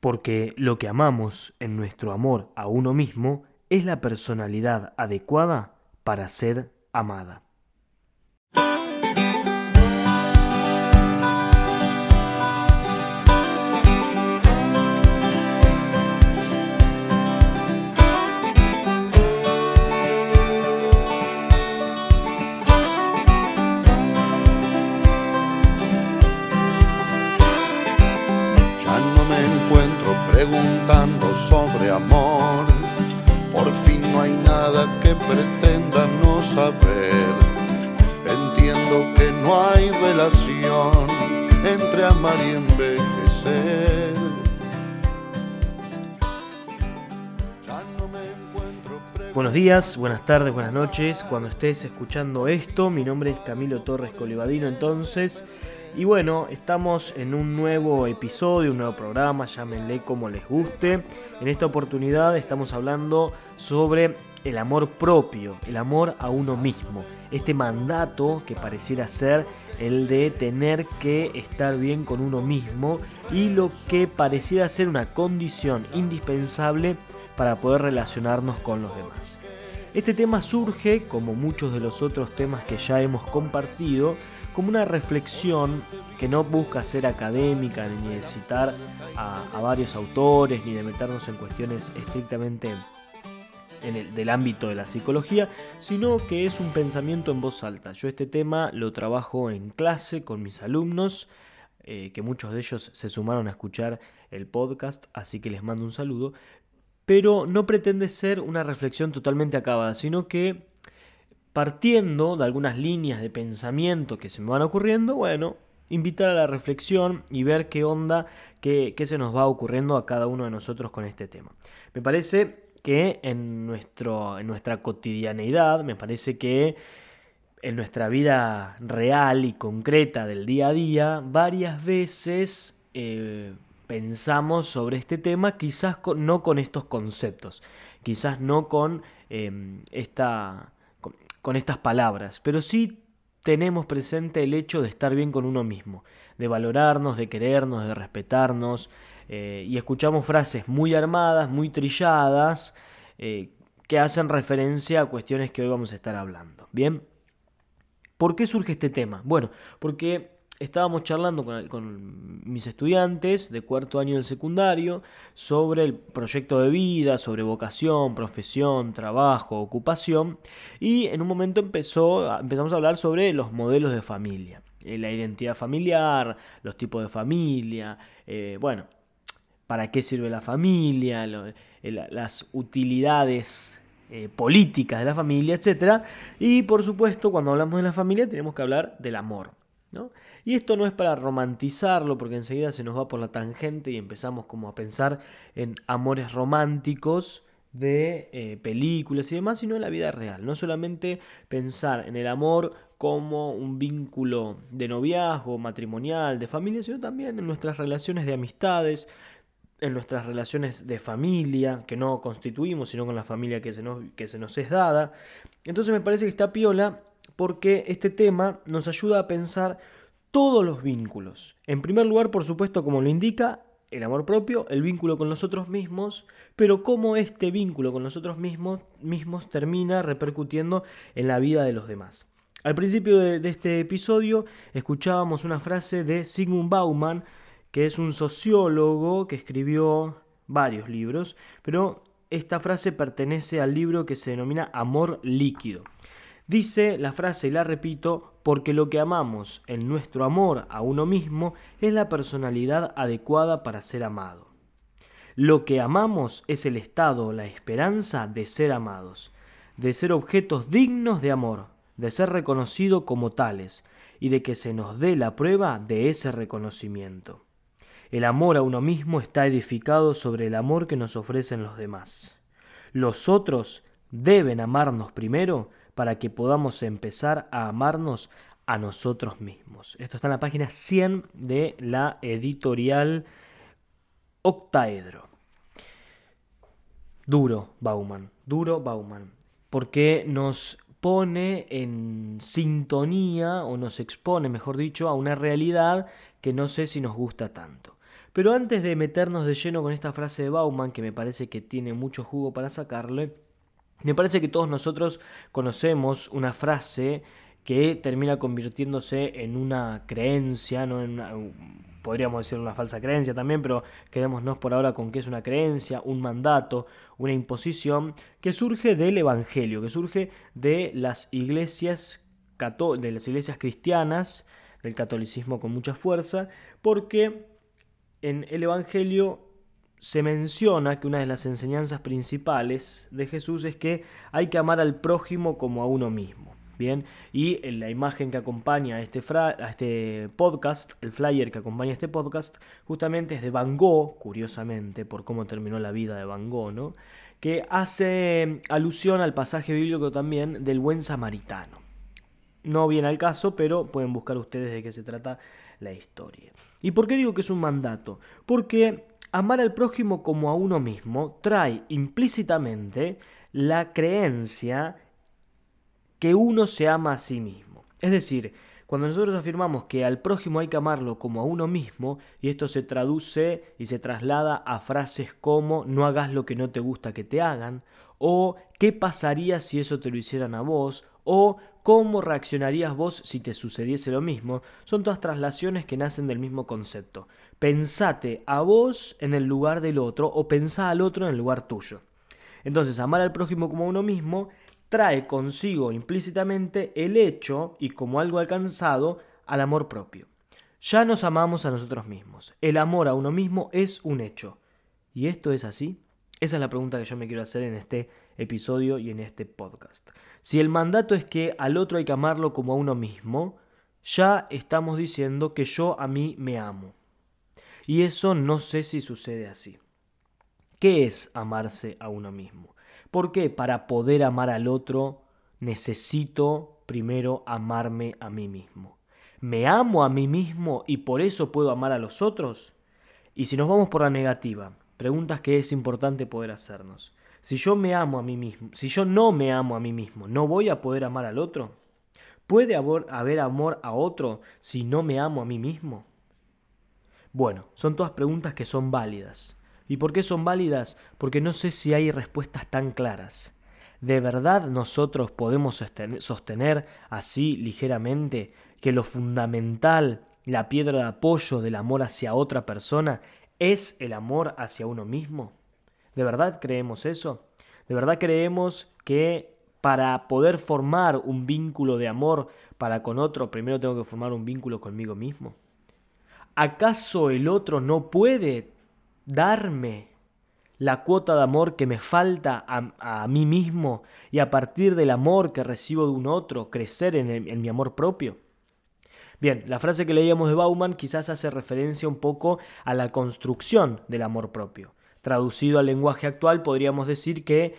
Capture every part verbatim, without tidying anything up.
porque lo que amamos en nuestro amor a uno mismo es la personalidad adecuada para ser amada. Preguntando sobre amor, por fin no hay nada que pretenda no saber. Entiendo que no hay relación entre amar y envejecer. Ya no me encuentro preguntando. Buenos días, buenas tardes, buenas noches. Cuando estés escuchando esto, mi nombre es Camilo Torres Colivadino, entonces. Y bueno, estamos en un nuevo episodio, un nuevo programa, llámenle como les guste. En esta oportunidad estamos hablando sobre el amor propio, el amor a uno mismo. Este mandato que pareciera ser el de tener que estar bien con uno mismo y lo que pareciera ser una condición indispensable para poder relacionarnos con los demás. Este tema surge, como muchos de los otros temas que ya hemos compartido, como una reflexión que no busca ser académica ni de citar a, a varios autores ni de meternos en cuestiones estrictamente en el, del ámbito de la psicología, sino que es un pensamiento en voz alta. Yo este tema lo trabajo en clase con mis alumnos, eh, que muchos de ellos se sumaron a escuchar el podcast, así que les mando un saludo, pero no pretende ser una reflexión totalmente acabada, sino que partiendo de algunas líneas de pensamiento que se me van ocurriendo, bueno, invitar a la reflexión y ver qué onda, qué, qué se nos va ocurriendo a cada uno de nosotros con este tema. Me parece que en, nuestro, en nuestra cotidianeidad, me parece que en nuestra vida real y concreta del día a día, varias veces eh, pensamos sobre este tema, quizás con, no con estos conceptos, quizás no con eh, esta... con estas palabras, pero sí tenemos presente el hecho de estar bien con uno mismo, de valorarnos, de querernos, de respetarnos, eh, y escuchamos frases muy armadas, muy trilladas, eh, que hacen referencia a cuestiones que hoy vamos a estar hablando. ¿Bien? ¿Por qué surge este tema? Bueno, porque estábamos charlando con, con mis estudiantes de cuarto año del secundario sobre el proyecto de vida, sobre vocación, profesión, trabajo, ocupación, y en un momento empezó, empezamos a hablar sobre los modelos de familia, eh, la identidad familiar, los tipos de familia, eh, bueno, para qué sirve la familia, lo, eh, las utilidades eh, políticas de la familia, etcétera. Y por supuesto, cuando hablamos de la familia tenemos que hablar del amor, ¿no? Y esto no es para romantizarlo, porque enseguida se nos va por la tangente y empezamos como a pensar en amores románticos de eh, películas y demás, sino en la vida real. No solamente pensar en el amor como un vínculo de noviazgo, matrimonial, de familia, sino también en nuestras relaciones de amistades, en nuestras relaciones de familia, que no constituimos, sino con la familia que se nos, que se nos es dada. Entonces me parece que está piola, porque este tema nos ayuda a pensar todos los vínculos. En primer lugar, por supuesto, como lo indica, el amor propio, el vínculo con nosotros mismos, pero cómo este vínculo con nosotros mismos, mismos termina repercutiendo en la vida de los demás. Al principio de, de este episodio escuchábamos una frase de Zygmunt Bauman, que es un sociólogo que escribió varios libros, pero esta frase pertenece al libro que se denomina Amor Líquido. Dice la frase, y la repito, porque lo que amamos en nuestro amor a uno mismo es la personalidad adecuada para ser amado. Lo que amamos es el estado, la esperanza de ser amados, de ser objetos dignos de amor, de ser reconocidos como tales y de que se nos dé la prueba de ese reconocimiento. El amor a uno mismo está edificado sobre el amor que nos ofrecen los demás. Los otros deben amarnos primero para que podamos empezar a amarnos a nosotros mismos. Esto está en la página cien de la editorial Octaedro. Duro Bauman, duro Bauman, porque nos pone en sintonía, o nos expone, mejor dicho, a una realidad que no sé si nos gusta tanto. Pero antes de meternos de lleno con esta frase de Bauman, que me parece que tiene mucho jugo para sacarle, me parece que todos nosotros conocemos una frase que termina convirtiéndose en una creencia, ¿no? En una, podríamos decir una falsa creencia también, pero quedémonos por ahora con que es una creencia, un mandato, una imposición, que surge del evangelio, que surge de las iglesias, cató- de las iglesias cristianas, del catolicismo con mucha fuerza, porque en el evangelio se menciona que una de las enseñanzas principales de Jesús es que hay que amar al prójimo como a uno mismo. Bien, y en la imagen que acompaña a este, fra- a este podcast, el flyer que acompaña a este podcast, justamente es de Van Gogh, curiosamente, por cómo terminó la vida de Van Gogh, ¿no? Que hace alusión al pasaje bíblico también del buen samaritano. No viene al caso, pero pueden buscar ustedes de qué se trata la historia. ¿Y por qué digo que es un mandato? Porque amar al prójimo como a uno mismo trae implícitamente la creencia que uno se ama a sí mismo. Es decir, cuando nosotros afirmamos que al prójimo hay que amarlo como a uno mismo, y esto se traduce y se traslada a frases como no hagas lo que no te gusta que te hagan, o qué pasaría si eso te lo hicieran a vos, o cómo reaccionarías vos si te sucediese lo mismo, son todas traslaciones que nacen del mismo concepto. Pensate a vos en el lugar del otro, o pensá al otro en el lugar tuyo. Entonces, amar al prójimo como a uno mismo trae consigo implícitamente el hecho, y como algo alcanzado, al amor propio. Ya nos amamos a nosotros mismos. El amor a uno mismo es un hecho. ¿Y esto es así? Esa es la pregunta que yo me quiero hacer en este episodio y en este podcast. Si el mandato es que al otro hay que amarlo como a uno mismo, ya estamos diciendo que yo a mí me amo. Y eso no sé si sucede así. ¿Qué es amarse a uno mismo? Porque para poder amar al otro necesito primero amarme a mí mismo. ¿Me amo a mí mismo y por eso puedo amar a los otros? Y si nos vamos por la negativa, preguntas que es importante poder hacernos. Si yo me amo a mí mismo, si yo no me amo a mí mismo, ¿no voy a poder amar al otro? ¿Puede haber amor a otro si no me amo a mí mismo? Bueno, son todas preguntas que son válidas. ¿Y por qué son válidas? Porque no sé si hay respuestas tan claras. ¿De verdad nosotros podemos sostener así ligeramente que lo fundamental, la piedra de apoyo del amor hacia otra persona, es el amor hacia uno mismo? ¿De verdad creemos eso? ¿De verdad creemos que para poder formar un vínculo de amor para con otro, primero tengo que formar un vínculo conmigo mismo? ¿Acaso el otro no puede darme la cuota de amor que me falta a, a mí mismo y a partir del amor que recibo de un otro, crecer en, el, en mi amor propio? Bien, la frase que leíamos de Bauman quizás hace referencia un poco a la construcción del amor propio. Traducido al lenguaje actual, podríamos decir que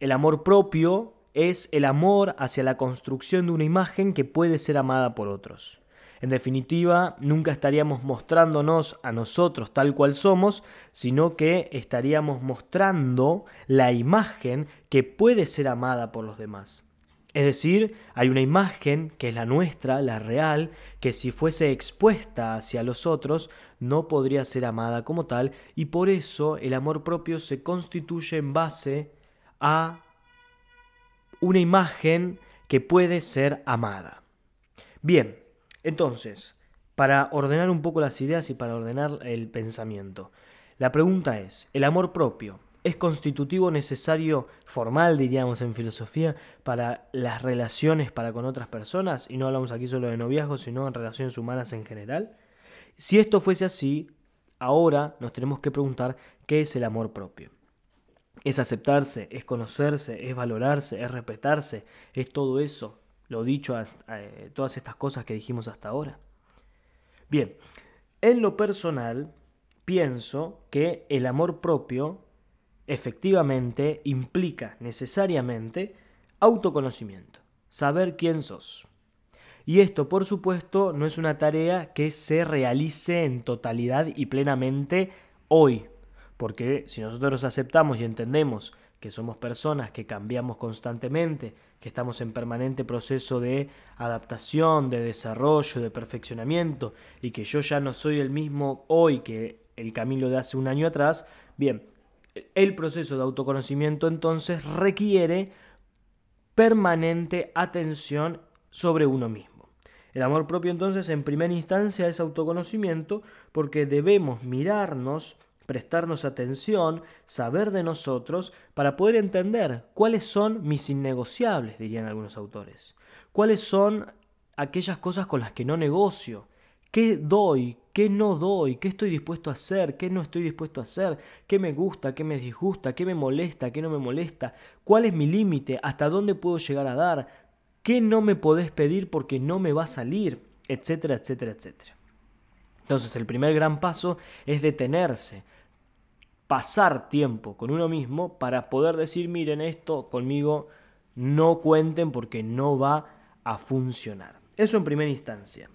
el amor propio es el amor hacia la construcción de una imagen que puede ser amada por otros. En definitiva, nunca estaríamos mostrándonos a nosotros tal cual somos, sino que estaríamos mostrando la imagen que puede ser amada por los demás. Es decir, hay una imagen que es la nuestra, la real, que si fuese expuesta hacia los otros, no podría ser amada como tal, y por eso el amor propio se constituye en base a una imagen que puede ser amada. Bien. Entonces, para ordenar un poco las ideas y para ordenar el pensamiento, la pregunta es, ¿el amor propio es constitutivo necesario, formal diríamos en filosofía, para las relaciones para con otras personas? Y no hablamos aquí solo de noviazgos, sino en relaciones humanas en general. Si esto fuese así, ahora nos tenemos que preguntar qué es el amor propio. ¿Es aceptarse? ¿Es conocerse? ¿Es valorarse? ¿Es respetarse? ¿Es todo eso? Lo dicho, a, a, todas estas cosas que dijimos hasta ahora. Bien, en lo personal, pienso que el amor propio efectivamente implica necesariamente autoconocimiento, saber quién sos. Y esto, por supuesto, no es una tarea que se realice en totalidad y plenamente hoy, porque si nosotros aceptamos y entendemos que somos personas que cambiamos constantemente, que estamos en permanente proceso de adaptación, de desarrollo, de perfeccionamiento, y que yo ya no soy el mismo hoy que el Camilo de hace un año atrás, bien, el proceso de autoconocimiento entonces requiere permanente atención sobre uno mismo. El amor propio entonces en primera instancia es autoconocimiento, porque debemos mirarnos, prestarnos atención, saber de nosotros para poder entender cuáles son mis innegociables, dirían algunos autores. Cuáles son aquellas cosas con las que no negocio. ¿Qué doy? ¿Qué no doy? ¿Qué estoy dispuesto a hacer? ¿Qué no estoy dispuesto a hacer? ¿Qué me gusta? ¿Qué me disgusta? ¿Qué me molesta? ¿Qué no me molesta? ¿Cuál es mi límite? ¿Hasta dónde puedo llegar a dar? ¿Qué no me podés pedir porque no me va a salir? Etcétera, etcétera, etcétera. Entonces el primer gran paso es detenerse, pasar tiempo con uno mismo para poder decir, miren, esto conmigo no cuenten porque no va a funcionar. Eso en primera instancia.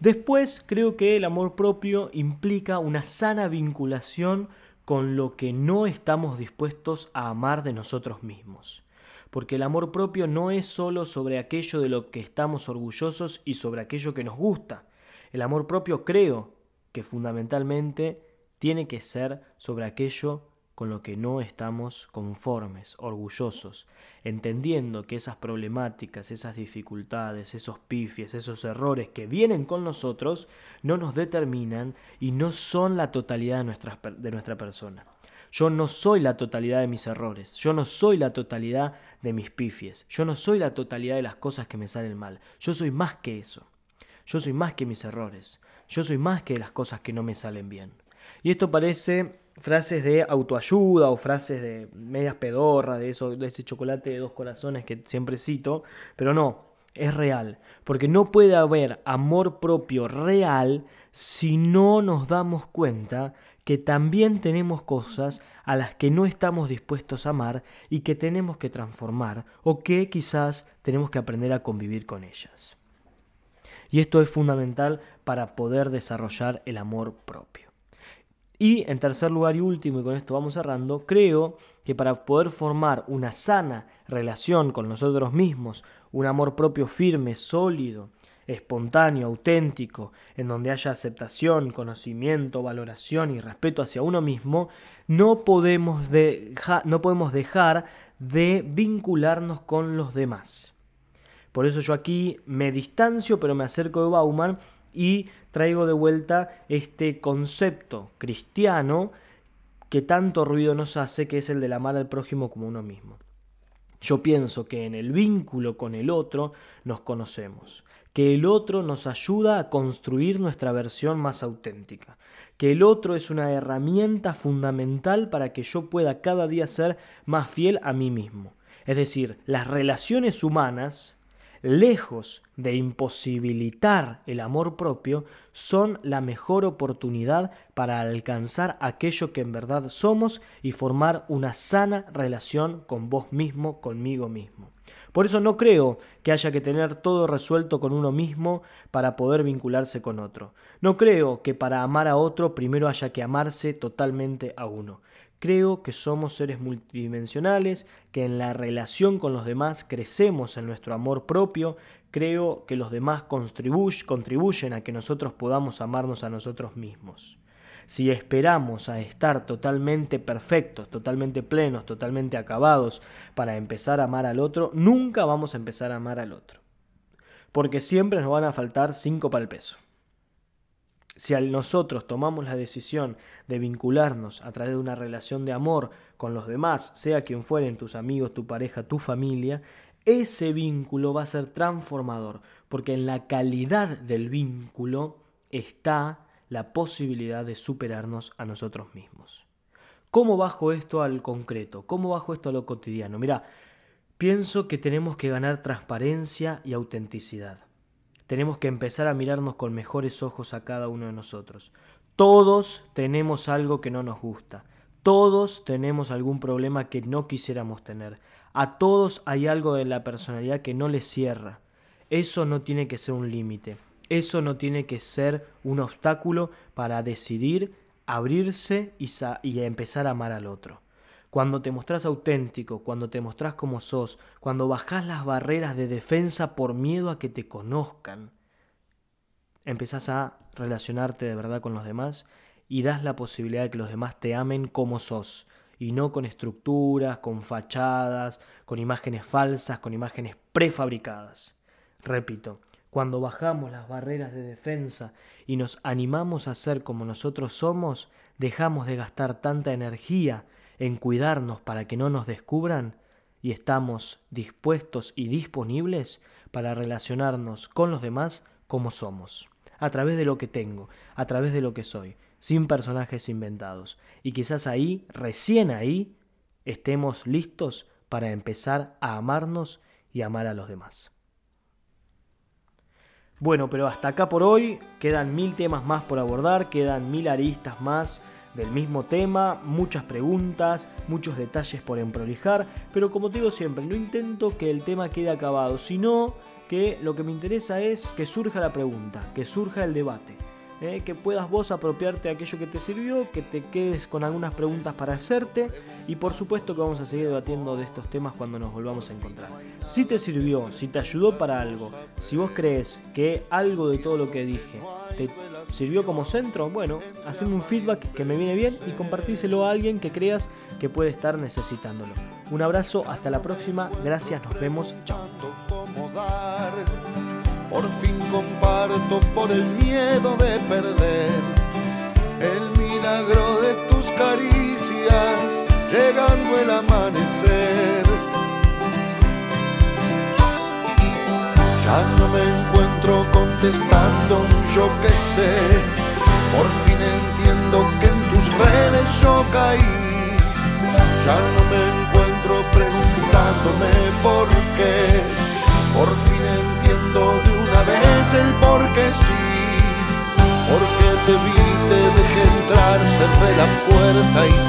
Después creo que el amor propio implica una sana vinculación con lo que no estamos dispuestos a amar de nosotros mismos. Porque el amor propio no es solo sobre aquello de lo que estamos orgullosos y sobre aquello que nos gusta. El amor propio creo que fundamentalmente tiene que ser sobre aquello con lo que no estamos conformes, orgullosos, entendiendo que esas problemáticas, esas dificultades, esos pifies, esos errores que vienen con nosotros no nos determinan y no son la totalidad de nuestra, de nuestra persona. Yo no soy la totalidad de mis errores, yo no soy la totalidad de mis pifies, yo no soy la totalidad de las cosas que me salen mal, yo soy más que eso. Yo soy más que mis errores, yo soy más que las cosas que no me salen bien. Y esto parece frases de autoayuda o frases de medias pedorras, de, eso, de ese chocolate de dos corazones que siempre cito, pero no, es real. Porque no puede haber amor propio real si no nos damos cuenta que también tenemos cosas a las que no estamos dispuestos a amar y que tenemos que transformar o que quizás tenemos que aprender a convivir con ellas. Y esto es fundamental para poder desarrollar el amor propio. Y en tercer lugar y último, y con esto vamos cerrando, creo que para poder formar una sana relación con nosotros mismos, un amor propio firme, sólido, espontáneo, auténtico, en donde haya aceptación, conocimiento, valoración y respeto hacia uno mismo, no podemos deja- no podemos dejar de vincularnos con los demás. Por eso yo aquí me distancio, pero me acerco de Bauman y traigo de vuelta este concepto cristiano que tanto ruido nos hace, que es el del amar al prójimo como uno mismo. Yo pienso que en el vínculo con el otro nos conocemos, que el otro nos ayuda a construir nuestra versión más auténtica, que el otro es una herramienta fundamental para que yo pueda cada día ser más fiel a mí mismo. Es decir, las relaciones humanas, lejos de imposibilitar el amor propio, son la mejor oportunidad para alcanzar aquello que en verdad somos y formar una sana relación con vos mismo, conmigo mismo. Por eso no creo que haya que tener todo resuelto con uno mismo para poder vincularse con otro. No creo que para amar a otro primero haya que amarse totalmente a uno. Creo que somos seres multidimensionales, que en la relación con los demás crecemos en nuestro amor propio. Creo que los demás contribu- contribuyen a que nosotros podamos amarnos a nosotros mismos. Si esperamos a estar totalmente perfectos, totalmente plenos, totalmente acabados para empezar a amar al otro, nunca vamos a empezar a amar al otro. Porque siempre nos van a faltar cinco para el peso. Si nosotros tomamos la decisión de vincularnos a través de una relación de amor con los demás, sea quien fueren, tus amigos, tu pareja, tu familia, ese vínculo va a ser transformador, porque en la calidad del vínculo está la posibilidad de superarnos a nosotros mismos. ¿Cómo bajo esto al concreto? ¿Cómo bajo esto a lo cotidiano? Mirá, pienso que tenemos que ganar transparencia y autenticidad. Tenemos que empezar a mirarnos con mejores ojos a cada uno de nosotros. Todos tenemos algo que no nos gusta. Todos tenemos algún problema que no quisiéramos tener. A todos hay algo de la personalidad que no les cierra. Eso no tiene que ser un límite. Eso no tiene que ser un obstáculo para decidir abrirse y, sa- y empezar a amar al otro. Cuando te mostrás auténtico, cuando te mostrás como sos, cuando bajás las barreras de defensa por miedo a que te conozcan, empezás a relacionarte de verdad con los demás y das la posibilidad de que los demás te amen como sos, y no con estructuras, con fachadas, con imágenes falsas, con imágenes prefabricadas. Repito, cuando bajamos las barreras de defensa y nos animamos a ser como nosotros somos, dejamos de gastar tanta energía en cuidarnos para que no nos descubran y estamos dispuestos y disponibles para relacionarnos con los demás como somos, a través de lo que tengo, a través de lo que soy, sin personajes inventados. Y quizás ahí, recién ahí, estemos listos para empezar a amarnos y amar a los demás. Bueno, pero hasta acá por hoy. Quedan mil temas más por abordar, quedan mil aristas más del mismo tema, muchas preguntas, muchos detalles por emprolijar, pero como te digo siempre, no intento que el tema quede acabado, sino que lo que me interesa es que surja la pregunta, que surja el debate, ¿eh? Que puedas vos apropiarte de aquello que te sirvió, que te quedes con algunas preguntas para hacerte, y por supuesto que vamos a seguir debatiendo de estos temas cuando nos volvamos a encontrar. Si te sirvió, si te ayudó para algo, si vos crees que algo de todo lo que dije te sirvió como centro, bueno, haceme un feedback que me viene bien y compartíselo a alguien que creas que puede estar necesitándolo. Un abrazo, hasta la próxima, gracias, nos vemos, chao. Por fin comparto por el miedo de perder el milagro de tus caricias, llegando el amanecer. Ya no me encuentro contestando un yo que sé, por fin entiendo que en tus redes yo caí. Ya no me encuentro preguntándome por qué, por fin entiendo de una vez el por qué sí. Porque te vi, te dejé entrar, cerré la puerta y